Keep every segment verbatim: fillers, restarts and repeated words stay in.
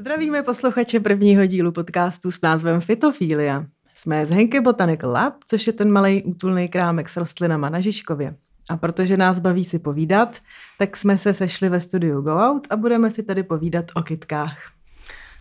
Zdravíme posluchače prvního dílu podcastu s názvem Fitofilia. Jsme z Henky Botanical Lab, což je ten malej útulný krámek s rostlinama na Žižkově. A protože nás baví si povídat, tak jsme se sešli ve studiu Go Out a budeme si tady povídat o kytkách.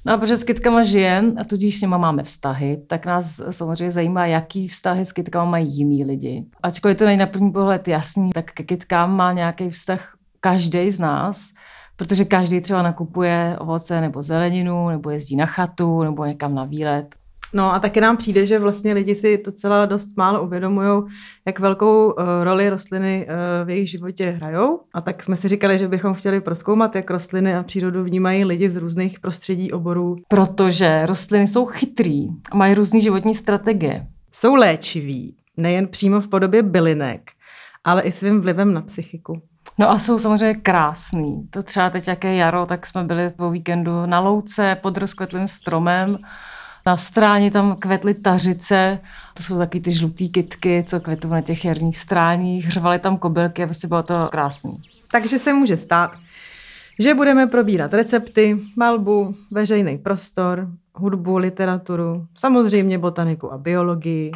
No a protože s kytkama žijem a tudíž s nima máme vztahy, tak nás samozřejmě zajímá, jaký vztahy s kytkama mají jiní lidi. Ačkoliv to není na první pohled jasný, tak ke kytkám má nějaký vztah každý z nás, protože každý třeba nakupuje ovoce nebo zeleninu, nebo jezdí na chatu, nebo někam na výlet. No a taky nám přijde, že vlastně lidi si to celá dost málo uvědomujou, jak velkou uh, roli rostliny uh, v jejich životě hrajou. A tak jsme si říkali, že bychom chtěli prozkoumat, jak rostliny a přírodu vnímají lidi z různých prostředí, oborů. Protože rostliny jsou chytrý a mají různý životní strategie. Jsou léčiví, nejen přímo v podobě bylinek, ale i svým vlivem na psychiku. No a jsou samozřejmě krásný. To třeba teď, jaké jaro, tak jsme byli po víkendu na louce pod rozkvetlým stromem. Na stráni tam kvetly tařice, to jsou taky ty žlutý kytky, co kvetou na těch jarních stráních, hřvaly tam kobylky a prostě bylo to krásný. Takže se může stát, že budeme probírat recepty, malbu, veřejný prostor, hudbu, literaturu, samozřejmě botaniku a biologii,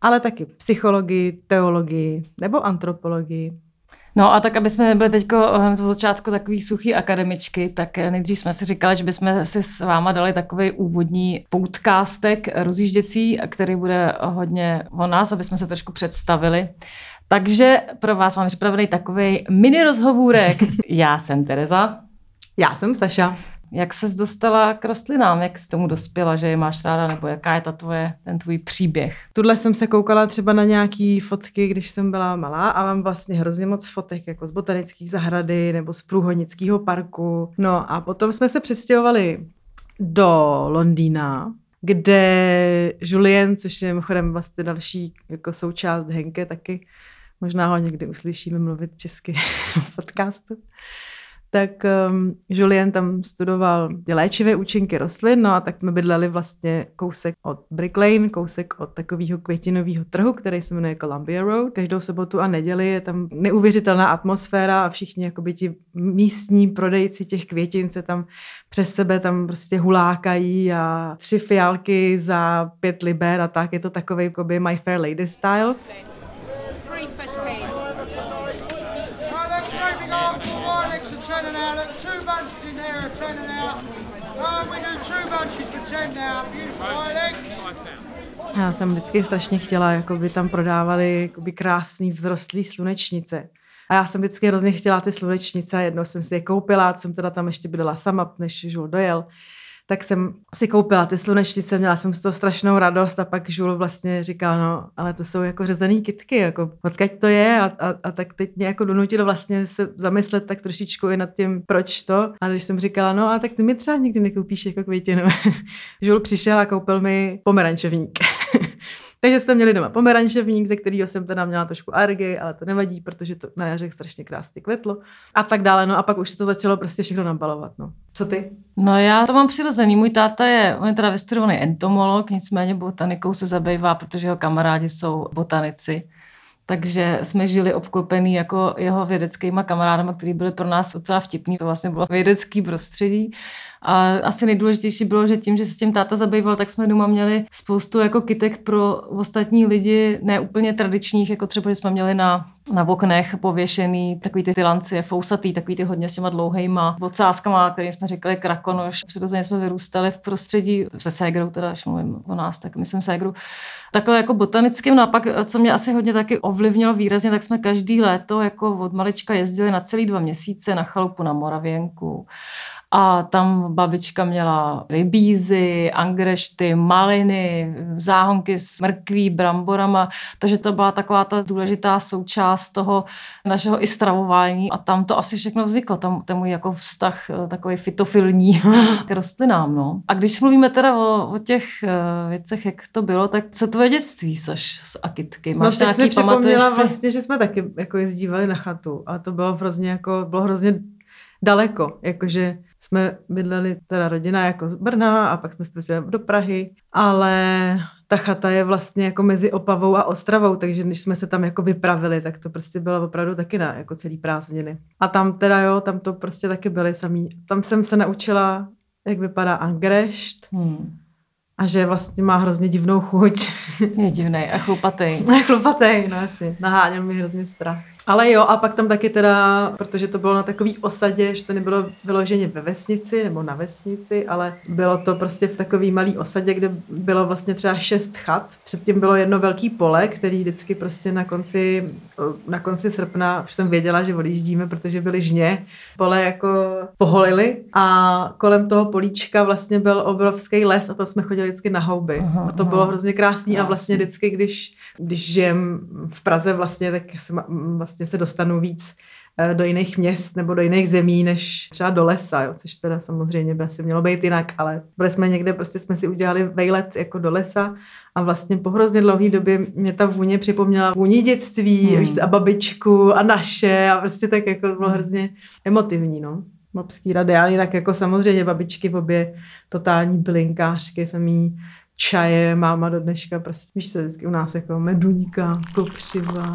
ale taky psychologii, teologii nebo antropologii. No a tak, aby jsme nebyli teď hned od začátku takový suchý akademičky, tak nejdřív jsme si říkali, že bychom si s váma dali takový úvodní podcastek rozjížděcí, který bude hodně o nás, aby jsme se trošku představili. Takže pro vás mám připravený takový mini rozhovůrek. Já jsem Tereza. Já jsem Saša. Jak ses dostala k rostlinám? Jak jsi tomu dospěla, že je máš ráda? Nebo jaká je ta tvoje, ten tvůj příběh? Tudle jsem se koukala třeba na nějaký fotky, když jsem byla malá a mám vlastně hrozně moc fotek jako z botanické zahrady nebo z průhonického parku. No a potom jsme se přestěhovali do Londýna, kde Julien, což je mimochodem vlastně další jako součást Henke taky, možná ho někdy uslyšíme mluvit česky v podcastu, tak um, Julien tam studoval léčivé účinky rostlin, no a tak jsme bydleli vlastně kousek od Brick Lane, kousek od takového květinového trhu, který se jmenuje Columbia Road. Každou sobotu a neděli je tam neuvěřitelná atmosféra a všichni jakoby ti místní prodejci těch květin se tam přes sebe tam prostě hulákají a tři fialky za pět liber a tak, je to takový jakoby My Fair Lady style. Já jsem vždycky strašně chtěla, jako by tam prodávali jakoby krásný vzrostlý slunečnice. A já jsem vždycky hrozně chtěla ty slunečnice, jednou jsem si je koupila, jsem teda tam ještě bydlela sama, než Žul dojel. Tak jsem si koupila ty slunečnice, měla jsem z toho strašnou radost a pak Žul vlastně říkal, no, ale to jsou jako řezaný kytky, jako odkud to je a, a, a tak teď mě jako donutil vlastně se zamyslet tak trošičku i nad tím, proč to. A když jsem říkala, no a tak ty mi třeba nikdy nekoupíš jako květinu. Žul přišel a koupil mi pomerančovník. Takže jsme měli doma pomerančovník, ze kterého jsem teda měla trošku alergii, ale to nevadí, protože to na jaře strašně krásně kvetlo a tak dále. No a pak už se to začalo prostě všechno nabalovat. No. Co ty? No já to mám přirozený. Můj táta je, on je teda vystudovaný entomolog, nicméně botanikou se zabývá, protože jeho kamarádi jsou botanici. Takže jsme žili obklopený jako jeho vědeckýma kamarádama, který byli pro nás docela vtipný. To vlastně bylo vědecký prostředí. A asi nejdůležitější bylo, že tím, že se s tím táta zabýval, tak jsme doma měli spoustu jako kytek pro ostatní lidi, ne úplně tradičních, jako třeba, že jsme měli na, na oknech pověšený takový ty lancie, fousatý, takový ty hodně s těma dlouhejma ocáskama, kterým jsme říkali krakonoš. Přirozeně jsme vyrůstali v prostředí se ségrou, teda až mluvím o nás, tak myslím ségru. Takhle jako botanickým, no a pak, co mě asi hodně taky ovlivnilo výrazně, tak jsme každý léto jako od malička jezdili na celý dva měsíce na chalupu na Moravěnku. A tam babička měla rybízy, angrešty, maliny, záhonky s mrkví, bramborama, takže to byla taková ta důležitá součást toho našeho i stravování a tam to asi všechno vzniklo, tam ten můj jako vztah takový fitofilní k rostlinám. No. A když mluvíme teda o, o těch věcech, jak to bylo, tak co tvoje dětství, Saš, s akytky? Máš no, teď nějaký, pamatuješ si? Vlastně, že jsme taky jako jezdívali na chatu a to bylo hrozně jako, bylo hrozně daleko, jakože jsme bydleli teda rodina jako z Brna a pak jsme spěli do Prahy, ale ta chata je vlastně jako mezi Opavou a Ostravou, takže když jsme se tam jako vypravili, tak to prostě bylo opravdu taky na jako celý prázdniny. A tam teda jo, tam to prostě taky byly samý. Tam jsem se naučila jak vypadá angrešt. Hmm. A že vlastně má hrozně divnou chuť. Je divnej a chlupatej. A chlupatej, no jasně. Naháněl mi hrozně strach. Ale jo, a pak tam taky teda, protože to bylo na takový osadě, že to nebylo vyloženě ve vesnici nebo na vesnici, ale bylo to prostě v takový malý osadě, kde bylo vlastně třeba šest chat. Předtím bylo jedno velký pole, který vždycky prostě na konci, na konci srpna, už jsem věděla, že odjíždíme, protože byly žně. Pole jako poholili a kolem toho políčka vlastně byl obrovský les a to jsme chodili vždycky na houby. Aha, a to aha. bylo hrozně krásný Krásný. A vlastně vždycky, když, když žijem v Praze vlastně, tak jsem vlastně se dostanu víc do jiných měst nebo do jiných zemí, než třeba do lesa, jo, což teda samozřejmě by asi mělo být jinak, ale byli jsme někde, prostě jsme si udělali vejlet jako do lesa a vlastně po hrozně dlouhý době mě ta vůně připomněla vůni dětství hmm. a babičku a naše a prostě tak jako bylo hrozně emotivní, no. Mopský radiál, jinak jako samozřejmě babičky obě totální bylinkářky, samý čaje, máma do dneška, prostě, víš co, vždycky u nás jako meduňka, kopřiva.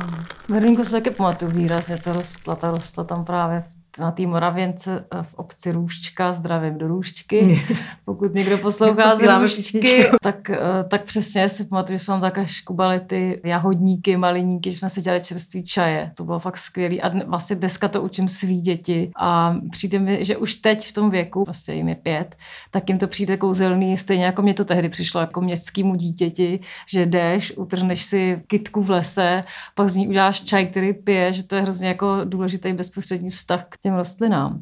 Meduňku se taky pamatuju výrazně, to rostla, ta rostla tam právě v, na té Moravěnce v obci Růščka, zdravím do Růščky. Pokud někdo poslouchá z Růščky, tak, tak přesně si pamatuju, že jsme tam tak až kubali ty jahodníky, maliníky, že jsme si dělali čerstvý čaje. To bylo fakt skvělý a vlastně dneska to učím svý děti a přijde mi, že už teď v tom věku, vlastně jim je pět, tak jim to přijde kouzelný, stejně jako mě to tehdy přišlo jako městskému dítěti, že jdeš, utrhneš si kytku v lese, pak z ní uděláš čaj, který piješ, že to je hrozně jako důležitý bezprostřední vztah k těm rostlinám.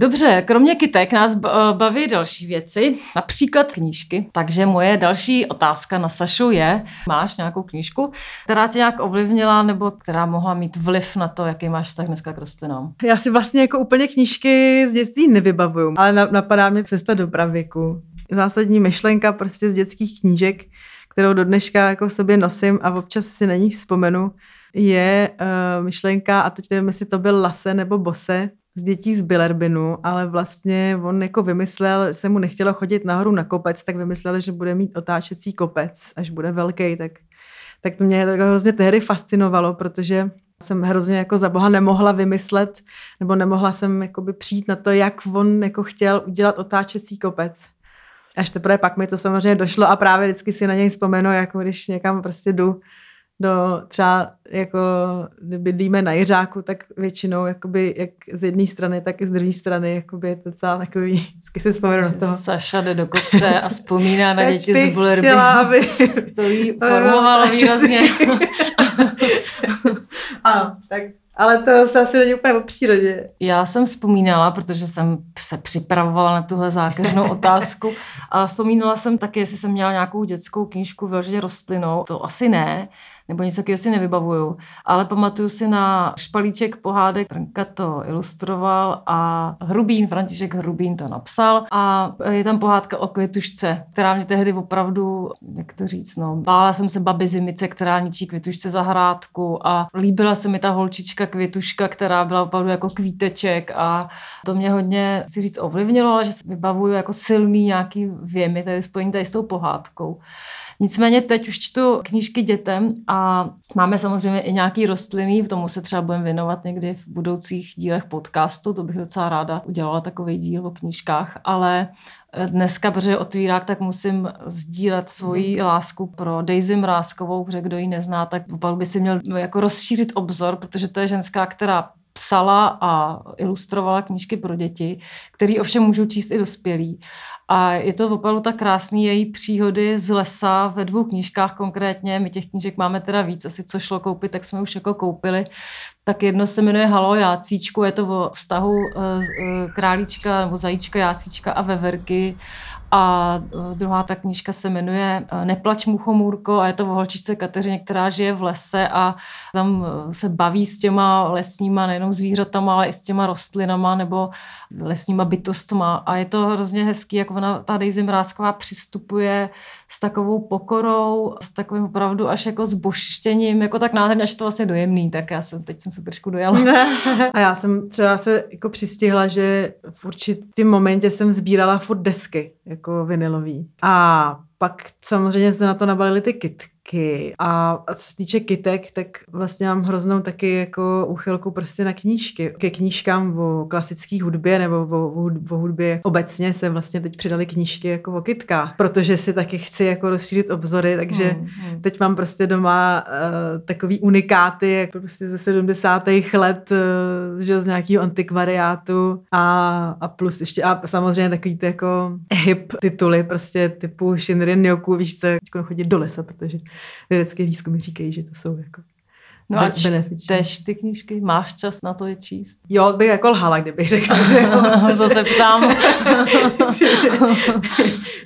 Dobře, kromě kytek nás baví další věci, například knížky. Takže moje další otázka na Sašu je, máš nějakou knížku, která tě nějak ovlivnila nebo která mohla mít vliv na to, jaký máš vztah dneska k rostlinám? Já si vlastně jako úplně knížky z dětství nevybavuju, ale napadá mě Cesta do pravěku. Zásadní myšlenka prostě z dětských knížek, kterou do dneška jako v sobě nosím a občas si na ní vzpomenu, je uh, myšlenka, a teď nevím, jestli to byl Lasse nebo Bosse, z Dětí z Bilerbinu, ale vlastně on jako vymyslel, že se mu nechtělo chodit nahoru na kopec, tak vymyslel, že bude mít otáčecí kopec, až bude velký, tak, tak to mě tak hrozně tehdy fascinovalo, protože jsem hrozně jako za boha nemohla vymyslet, nebo nemohla jsem jakoby přijít na to, jak on jako chtěl udělat otáčecí kopec. Až teprve pak mi to samozřejmě došlo a právě vždycky si na něj vzpomenu, jako když někam prostě jdu do třeba jako bydlíme na Jiřáku, tak většinou jakoby jak z jedné strany, tak i z druhé strany jakoby je to celá takový, vždycky si vzpomenu na toho. Saša jde do kopce a vzpomíná na Děti z Bilerbinu. Aby... To jí formulovalo výrazně. Ano, tak ale to se asi není úplně o přírodě. Já jsem vzpomínala, protože jsem se připravovala na tuhle zákeřnou otázku a vzpomínala jsem taky, jestli jsem měla nějakou dětskou knížku vyloženě rostlinou. To asi ne, nebo něco takového si nevybavuju. Ale pamatuju si na Špalíček pohádek, Trnka to ilustroval a Hrubín, František Hrubín to napsal. A je tam pohádka o Květušce, která mě tehdy opravdu, jak to říct, no, bála jsem se babi Zimice, která ničí Květušce zahrádku a líbila se mi ta holčička Květuška, která byla opravdu jako kvíteček a to mě hodně, chci říct, ovlivnilo, ale že si vybavuju jako silný nějaký věmy, tady spojení tady s tou pohádkou. Nicméně teď už čtu knížky dětem a máme samozřejmě i nějaký rostliny, v tomu se třeba budeme věnovat někdy v budoucích dílech podcastu, to bych docela ráda udělala takový díl o knížkách, ale dneska, protože otvírák, tak musím sdílet svoji lásku pro Daisy Mrázkovou, protože kdo ji nezná, tak opravdu by si měl jako rozšířit obzor, protože to je ženská, která psala a ilustrovala knížky pro děti, které ovšem můžou číst i dospělí. A je to opravdu tak krásný, její příhody z lesa ve dvou knížkách konkrétně, my těch knížek máme teda víc, asi co šlo koupit, tak jsme už jako koupili. Tak jedno se jmenuje Halo Jácíčku, je to o vztahu králíčka nebo zajíčka Jácíčka a veverky. A druhá ta knížka se jmenuje Neplač Muchomůrko a je to o holčičce Kateřině, která žije v lese a tam se baví s těma lesníma, nejenom zvířatama, ale i s těma rostlinama nebo lesníma bytostma. A je to hrozně hezký, jak ona, ta Daisy Mrázková, přistupuje s takovou pokorou, s takovým opravdu až jako zbožštěním, jako tak nádherně, až to vlastně dojemný, tak já jsem, teď jsem se trošku dojala. A já jsem třeba se jako přistihla, že v určitým momentě jsem sbírala furt desky, jako vinilový. A pak samozřejmě se na to nabalily ty kytky, kytky. A co se týče kytek, tak vlastně mám hroznou taky jako úchylku prostě na knížky. Ke knížkám o klasické hudbě nebo o, o, o hudbě obecně se vlastně teď přidaly knížky jako o kytkách, protože si taky chci jako rozšířit obzory, takže hmm, hmm. teď mám prostě doma uh, takový unikáty jako prostě ze sedmdesátých let uh, že z nějakého antikvariátu a, a plus ještě a samozřejmě takový ty jako hip tituly prostě typu Shinrin-yoku, víš co, teďko chodí do lesa, protože vědecké výzkumy říkají, že to jsou jako no a čteš ty knížky? Máš čas na to je číst? Jo, bych jako lhala, kdybych řekla, že jo. To se ptám.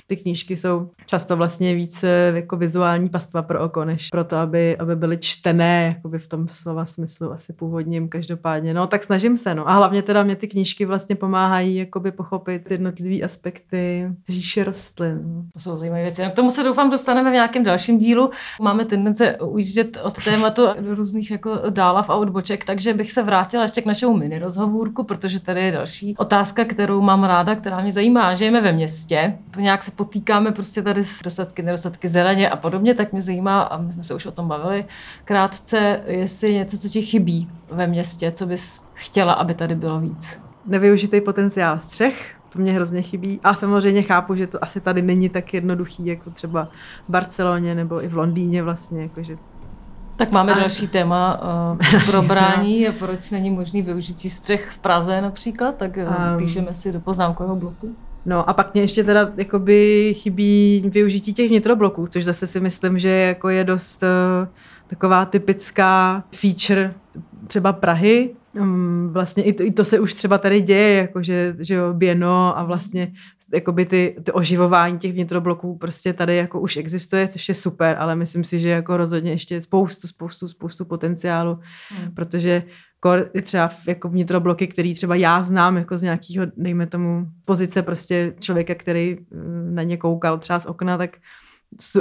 Ty knížky jsou často vlastně víc jako vizuální pastva pro oko, než proto, aby, aby byly čtené jakoby v tom slova smyslu asi původním každopádně. No tak snažím se, no. A hlavně teda mě ty knížky vlastně pomáhají jakoby pochopit jednotlivý aspekty říše rostlin. To jsou zajímavé věci. K tomu se doufám dostaneme v nějakém dalším dílu. Máme tendence ujíždět od tématu různých jako dálav a odboček, takže bych se vrátila ještě k našemu mini rozhovůrku, protože tady je další otázka, kterou mám ráda, která mě zajímá. Žijeme ve městě, nějak se potýkáme prostě tady s dostatky, nedostatky zeleně a podobně, tak mě zajímá, a my jsme se už o tom bavili krátce, jestli něco, co ti chybí ve městě, co bys chtěla, aby tady bylo víc. Nevyužitý potenciál střech, to mě hrozně chybí. A samozřejmě chápu, že to asi tady není tak jednoduchý, jako třeba v Barceloně nebo i v Londýně vlastně, jakože tak máme další téma uh, probrání, a proč není možný využití střech v Praze například, tak um, píšeme si do poznámkového bloku. No a pak mě ještě teda jakoby chybí využití těch vnitrobloků, což zase si myslím, že jako je dost uh, taková typická feature třeba Prahy. Um, vlastně i to, i to se už třeba tady děje, jakože že jo, Brno a vlastně jakoby ty, ty oživování těch vnitrobloků prostě tady jako už existuje, což je super, ale myslím si, že jako rozhodně ještě spoustu, spoustu, spoustu potenciálu, hmm. protože třeba jako vnitrobloky, který třeba já znám jako z nějakého, dejme tomu, pozice prostě člověka, který na ně koukal třeba z okna, tak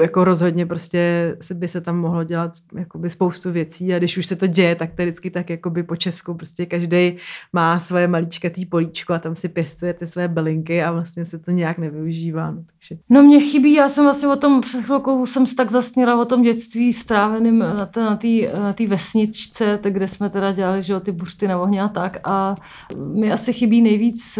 jako rozhodně prostě by se tam mohlo dělat jakoby spoustu věcí a když už se to děje, tak to vždycky tak jakoby po Česku prostě každej má svoje maličkatý políčko a tam si pěstuje ty své bylinky a vlastně se to nějak nevyužívá. No, takže. No mě chybí, já jsem asi o tom před chvilkou jsem se tak zasněla o tom dětství stráveným na té na na vesničce, tak kde jsme teda dělali, že jo, ty buřty na ohně a tak a mi asi chybí nejvíc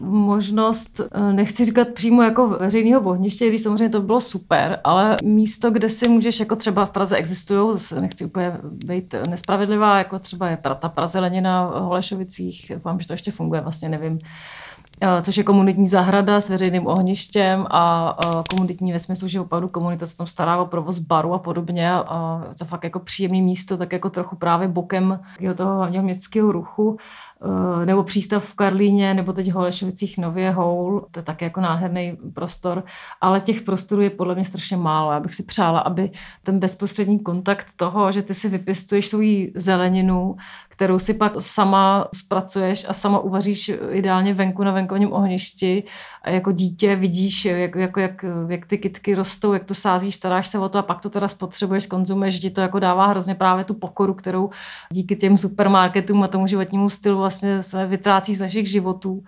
možnost, nechci říkat přímo jako veřejného ohniště, když samozřejmě to bylo super, ale místo, kde si můžeš, jako třeba v Praze existují, zase nechci úplně být nespravedlivá, jako třeba je ta Prazelenina v Holešovicích, vám, že to ještě funguje, vlastně nevím, což je komunitní zahrada s veřejným ohništěm a komunitní ve smyslu, že opravdu komunita se tam stará o provoz baru a podobně a to fakt jako příjemné místo, tak jako trochu právě bokem toho hlavního městského ruchu. Nebo přístav v Karlíně, nebo teď v Holešovicích Nové Houl, to je také jako nádherný prostor, ale těch prostorů je podle mě strašně málo. Já bych si přála, aby ten bezprostřední kontakt toho, že ty si vypěstuješ svou zeleninu, kterou si pak sama zpracuješ a sama uvaříš ideálně venku na venkovním ohništi a jako dítě vidíš, jak, jako, jak, jak ty kytky rostou, jak to sázíš, staráš se o to a pak to teda spotřebuješ, konzumuješ, že ti to jako dává hrozně právě tu pokoru, kterou díky těm supermarketům a tomu životnímu stylu vlastně se vytrácí z našich životů.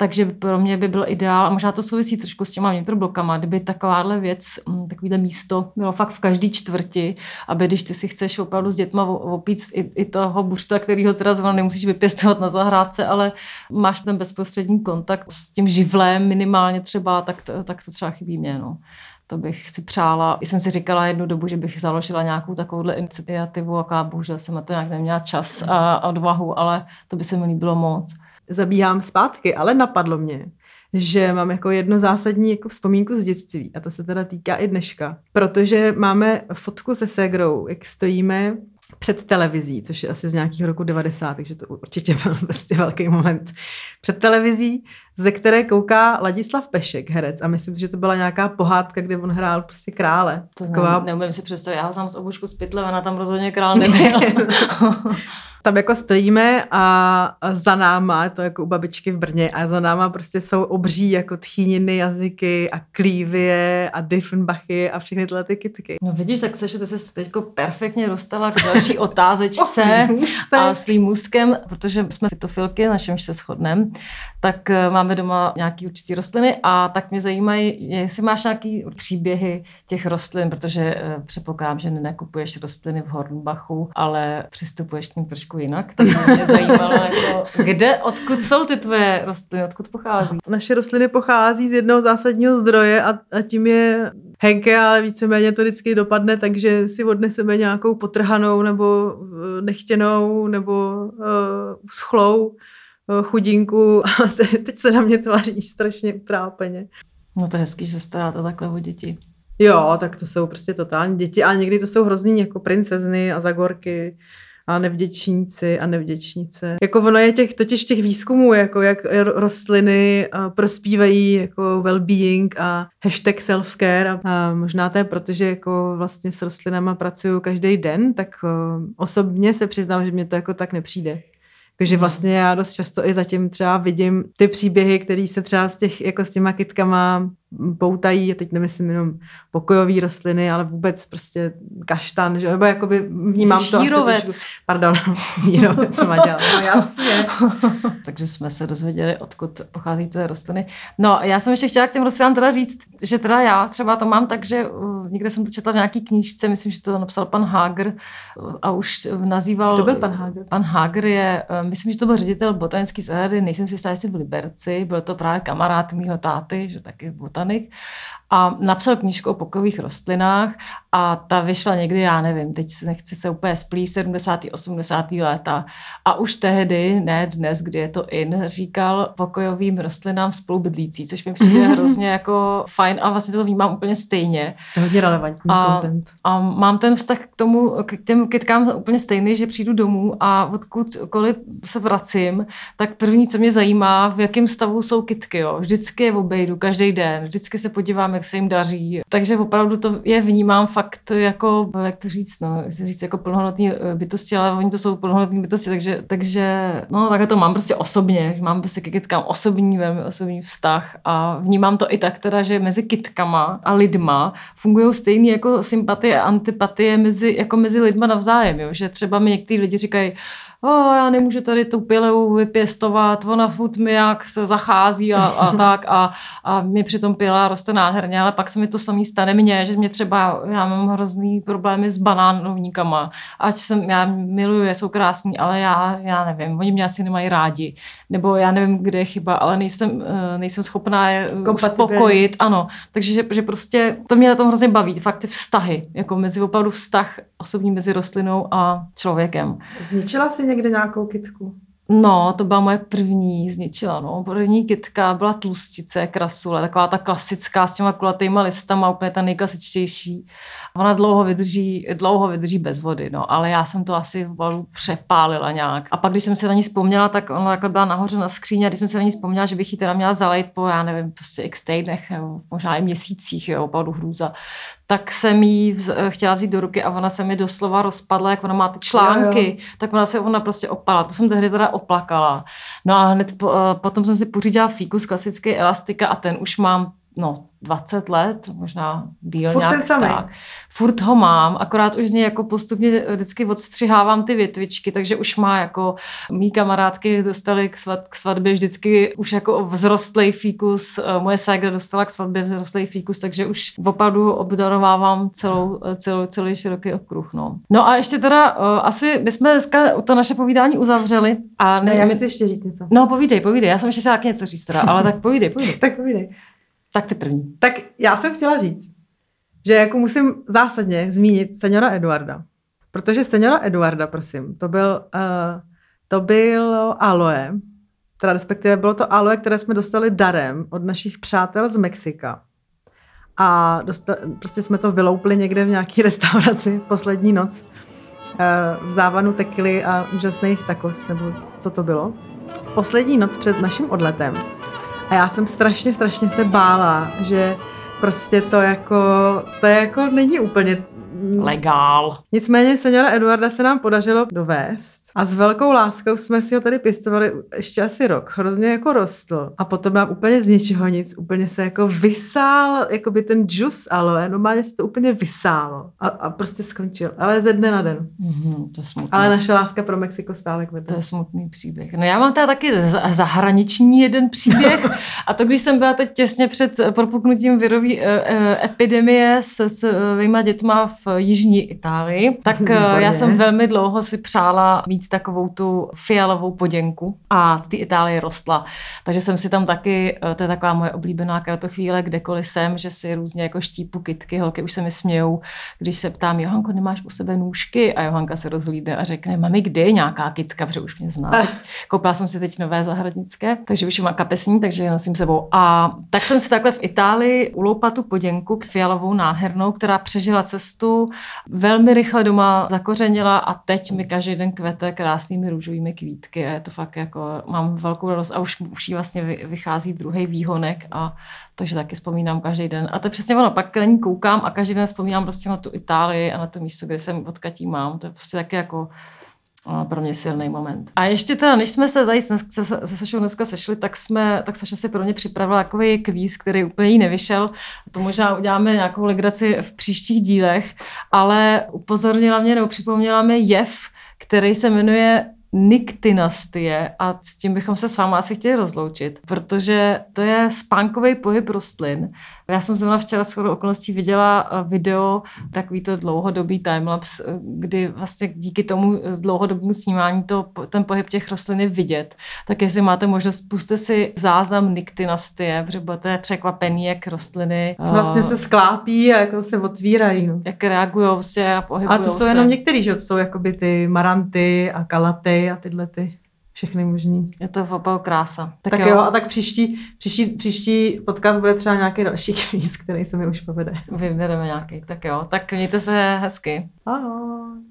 Takže pro mě by byl ideál, a možná to souvisí trošku s těma vnitroblokama, kdyby takováhle věc, takovýhle místo bylo fakt v každý čtvrti, aby když ty si chceš opravdu s dětma opíct i, i toho buřta, který ho teda zrovna nemusíš vypěstovat na zahrádce, ale máš ten bezprostřední kontakt s tím živlem minimálně třeba, tak to, tak to třeba chybí mě, no. To bych si přála. I jsem si říkala jednu dobu, že bych založila nějakou takovouhle iniciativu, a bohužel jsem na to nějak neměla čas a odvahu, ale to by se mi líbilo moc. Zabíhám zpátky, ale napadlo mě, že mám jako jedno zásadní jako vzpomínku z dětství a to se teda týká i dneška, protože máme fotku se ségrou, jak stojíme před televizí, což je asi z nějakého roku devadesát, takže to určitě byl prostě velký moment. Před televizí, ze které kouká Ladislav Pešek, herec. A myslím, že to byla nějaká pohádka, kde on hrál prostě krále. To taková... Neumím si představit, já ho znám z obušku z pytle, ona tam rozhodně král nebyl. tam jako stojíme a za náma, to jako u babičky v Brně, a za náma prostě jsou obří jako tchýniny, jazyky a klívie a Diffenbachy a všechny tyhle ty kytky. No vidíš, tak Saši, ty jsi teďko perfektně dostala k další otázečce a s límůstkem, protože jsme fitofilky, na čemž se shodneme, tak máme doma nějaký určitý rostliny a tak mě zajímají, jestli máš nějaký příběhy těch rostlin, protože předpokládám, že nenakupuješ rostliny v Hornbachu, ale přistupuješ k ním trošku jinak. Tak mě zajímalo, jako, kde, odkud jsou ty tvoje rostliny, odkud pochází? Naše rostliny pochází z jednoho zásadního zdroje a, a tím je Henke, ale víceméně to vždycky dopadne, takže si odneseme nějakou potrhanou nebo nechtěnou nebo uh, schlou chudinku a teď se na mě tváří strašně utrápeně. No to je hezký, že se staráte takhle o děti. Jo, tak to jsou prostě totální děti, ale někdy to jsou hrozný jako princezny a zagorky a nevděčníci a nevděčnice. Jako ono je těch, totiž těch výzkumů, jako jak rostliny prospívají jako well-being a hashtag self-care a možná to je, protože jako vlastně s rostlinama pracuju každý den, tak osobně se přiznám, že mě to jako tak nepřijde. Takže vlastně já dost často i zatím třeba vidím ty příběhy, které se třeba s, těch, jako s těma kytkama poutají, a teď nemyslím jenom pokojové rostliny, ale vůbec prostě kaštan, že? Nebo jakoby vnímám to šírovec. Asi trošku. Pardon, šírovec maďal, no jasně. Takže jsme se dozvěděli, odkud pochází tvé rostliny. No já jsem ještě chtěla k těm rostlinám teda říct, že teda já třeba to mám tak, že uh, někde jsem to četla v nějaký knížce, myslím, že to napsal pan Hager a už nazýval... Kdo byl pan Hager? Pan Hager je, uh, myslím, že to byl ředitel botanické zahrady, nejsem si jistá, jestli v Liberci, byl to právě kamarád mýho táty, že taky a napsal knížku o pokojových rostlinách a ta vyšla někdy, já nevím, teď nechci se úplně splít, sedmdesátá osmdesátá léta. A už tehdy, ne dnes, kdy je to in, říkal pokojovým rostlinám spolubydlící, což mi přijde hrozně jako fajn a vlastně to vnímám úplně stejně. To je hodně relevantní content. A mám ten vztah k tomu, k těm kytkám úplně stejný, že přijdu domů a odkudkoliv se vracím, tak první, co mě zajímá, v jakém stavu jsou kytky, jo. Vždycky je obejdu, každý den, vždycky se podívám, jak se jim daří. Takže opravdu to je vnímám fakt jako, jak to říct, no, říct jako plnohodnotní bytosti, ale oni to jsou plnohodnotní bytosti, takže, takže no takhle to mám prostě osobně, mám prostě ke kytkám osobní, velmi osobní vztah a vnímám to i tak teda, že mezi kytkama a lidma fungují stejné jako sympatie a antipatie mezi, jako mezi lidma navzájem, jo? Že třeba mi některý lidi říkají, o, já nemůžu tady tu pileu vypěstovat, ona furt mi jak se zachází a, a tak a, a mi přitom pila roste nádherně, ale pak se mi to samý stane mně, že mě třeba, já mám hrozný problémy s banánovníkama, ať jsem, já miluju, jsou krásní, ale já, já nevím, oni mě asi nemají rádi, nebo já nevím, kde je chyba, ale nejsem, nejsem schopná je uspokojit, ano, takže že, že prostě to mě na tom hrozně baví, fakt ty vztahy, jako mezi opravdu vztah osobní mezi rostlinou a člověkem. Zničila jsi někde nějakou kytku? No, to byla moje první, zničila, no. První kytka byla tlustice, krasule, taková ta klasická s těma kulatýma listama, úplně ta nejklasičtější. Ona dlouho vydrží, dlouho vydrží bez vody, no, ale já jsem to asi v balu přepálila nějak. A pak, když jsem se na ní vzpomněla, tak ona takhle byla nahoře na skříně, a když jsem se na ní vzpomněla, že bych ji teda měla zalejt po, já nevím, prostě x týdnech, nebo možná i měsících, jo, opravdu hrůza. Tak jsem jí vz, chtěla vzít do ruky a ona se mi doslova rozpadla, jak ona má ty články, jo, jo. Tak ona se ona prostě opala. To jsem tehdy teda oplakala. No a hned po, potom jsem si pořídila fíkus klasický elastika a ten už mám, no, dvacet let, možná díl furt nějak tak. Furt ho mám, akorát už z něj jako postupně vždycky odstřihávám ty větvičky, takže už má jako mý kamarádky dostaly k, svat, k svatbě vždycky už jako vzrostlej fíkus, moje ségra dostala k svatbě vzrostlej fíkus, takže už opravdu obdarovávám celou, celou, celý široký okruh. No, no a ještě teda asi bychom dneska to naše povídání uzavřeli. A ne, no, já mi... chci ještě říct něco. No povídej, povídej, já jsem ještě tak něco říct teda, ale tak povídej, povídej. Tak povídej. Tak ty první. Tak já jsem chtěla říct, že jako musím zásadně zmínit seniora Eduarda. Protože seniora Eduarda, prosím, to byl, uh, to bylo aloe, teda respektive bylo to aloe, které jsme dostali darem od našich přátel z Mexika. A dosta, prostě jsme to vyloupli někde v nějaké restauraci poslední noc uh, v závanu tekily a úžasných tacos, nebo co to bylo. Poslední noc před naším odletem. A já jsem strašně, strašně se bála, že prostě to jako, to jako není úplně legál. Nicméně seniora Eduarda se nám podařilo dovést a s velkou láskou jsme si ho tady pěstovali ještě asi rok. Hrozně jako rostl a potom nám úplně z ničeho nic, úplně se jako vysál, jako by ten džus aloe, normálně se to úplně vysálo a, a prostě skončil, ale ze dne na den. Mm-hmm, to je smutný. Ale naše láska pro Mexiko stále kvete. To je smutný příběh. No já mám teda taky zahraniční jeden příběh a to, když jsem byla teď těsně před propuknutím virové epidemie s, s vejma dětma v jižní Itálii, tak Výborně. Já jsem velmi dlouho si přála mít takovou tu fialovou poděnku a ty Itálie rostla. Takže jsem si tam taky, to je taková moje oblíbená kratochvíle, kdekoliv jsem, že si různě jako štípu kytky, holky už se mi smějou, když se ptám, Johanko, nemáš u sebe nůžky? A Johanka se rozhlídne a řekne, mami, kde je nějaká kytka, protože už mě zná. Koupila jsem si teď nové zahradnické, takže už mám kapesní, takže je nosím sebou. A tak jsem si takhle v Itálii uloupala tu poděnku fialovou nádhernou, která přežila cestu, velmi rychle doma zakořenila a teď mi každý den kvete krásnými růžovými kvítky. A je to fakt jako, mám velkou radost a už, už jí vlastně vychází druhý výhonek a takže taky vzpomínám každý den. A to je přesně ono, pak na ní koukám a každý den vzpomínám prostě na tu Itálii a na to místo, kde jsem, odkud jí mám. To je prostě taky jako pro mě silný moment. A ještě teda, než jsme se tady se, se Sašou dneska sešli, tak jsme, tak Saša si pro mě připravila takový kvíz, který úplně jí nevyšel. To možná uděláme nějakou legraci v příštích dílech, ale upozornila mě nebo připomněla mi jev, který se jmenuje Niktinastie a s tím bychom se s váma asi chtěli rozloučit, protože to je spánkový pohyb rostlin. Já jsem zrovna včera shodou okolností viděla video, takový to dlouhodobý timelapse, kdy vlastně díky tomu dlouhodobému snímání to, ten pohyb těch rostlin je vidět. Tak jestli máte možnost, puste si záznam Niktinastie, protože budete překvapený, jak rostliny vlastně se sklápí a jako se otvírají. Jak reagujou se a pohybujou se. A to jsou se. Jenom některý, že to jsou jakoby ty maranty a kalaty a tyhle ty všechny možný. Je to opravdu krása. Tak, tak jo. jo, a tak příští, příští, příští podcast bude třeba nějaký další kvíz, který se mi už povede. Vybereme nějaký, tak jo. Tak mějte se hezky. Ahoj.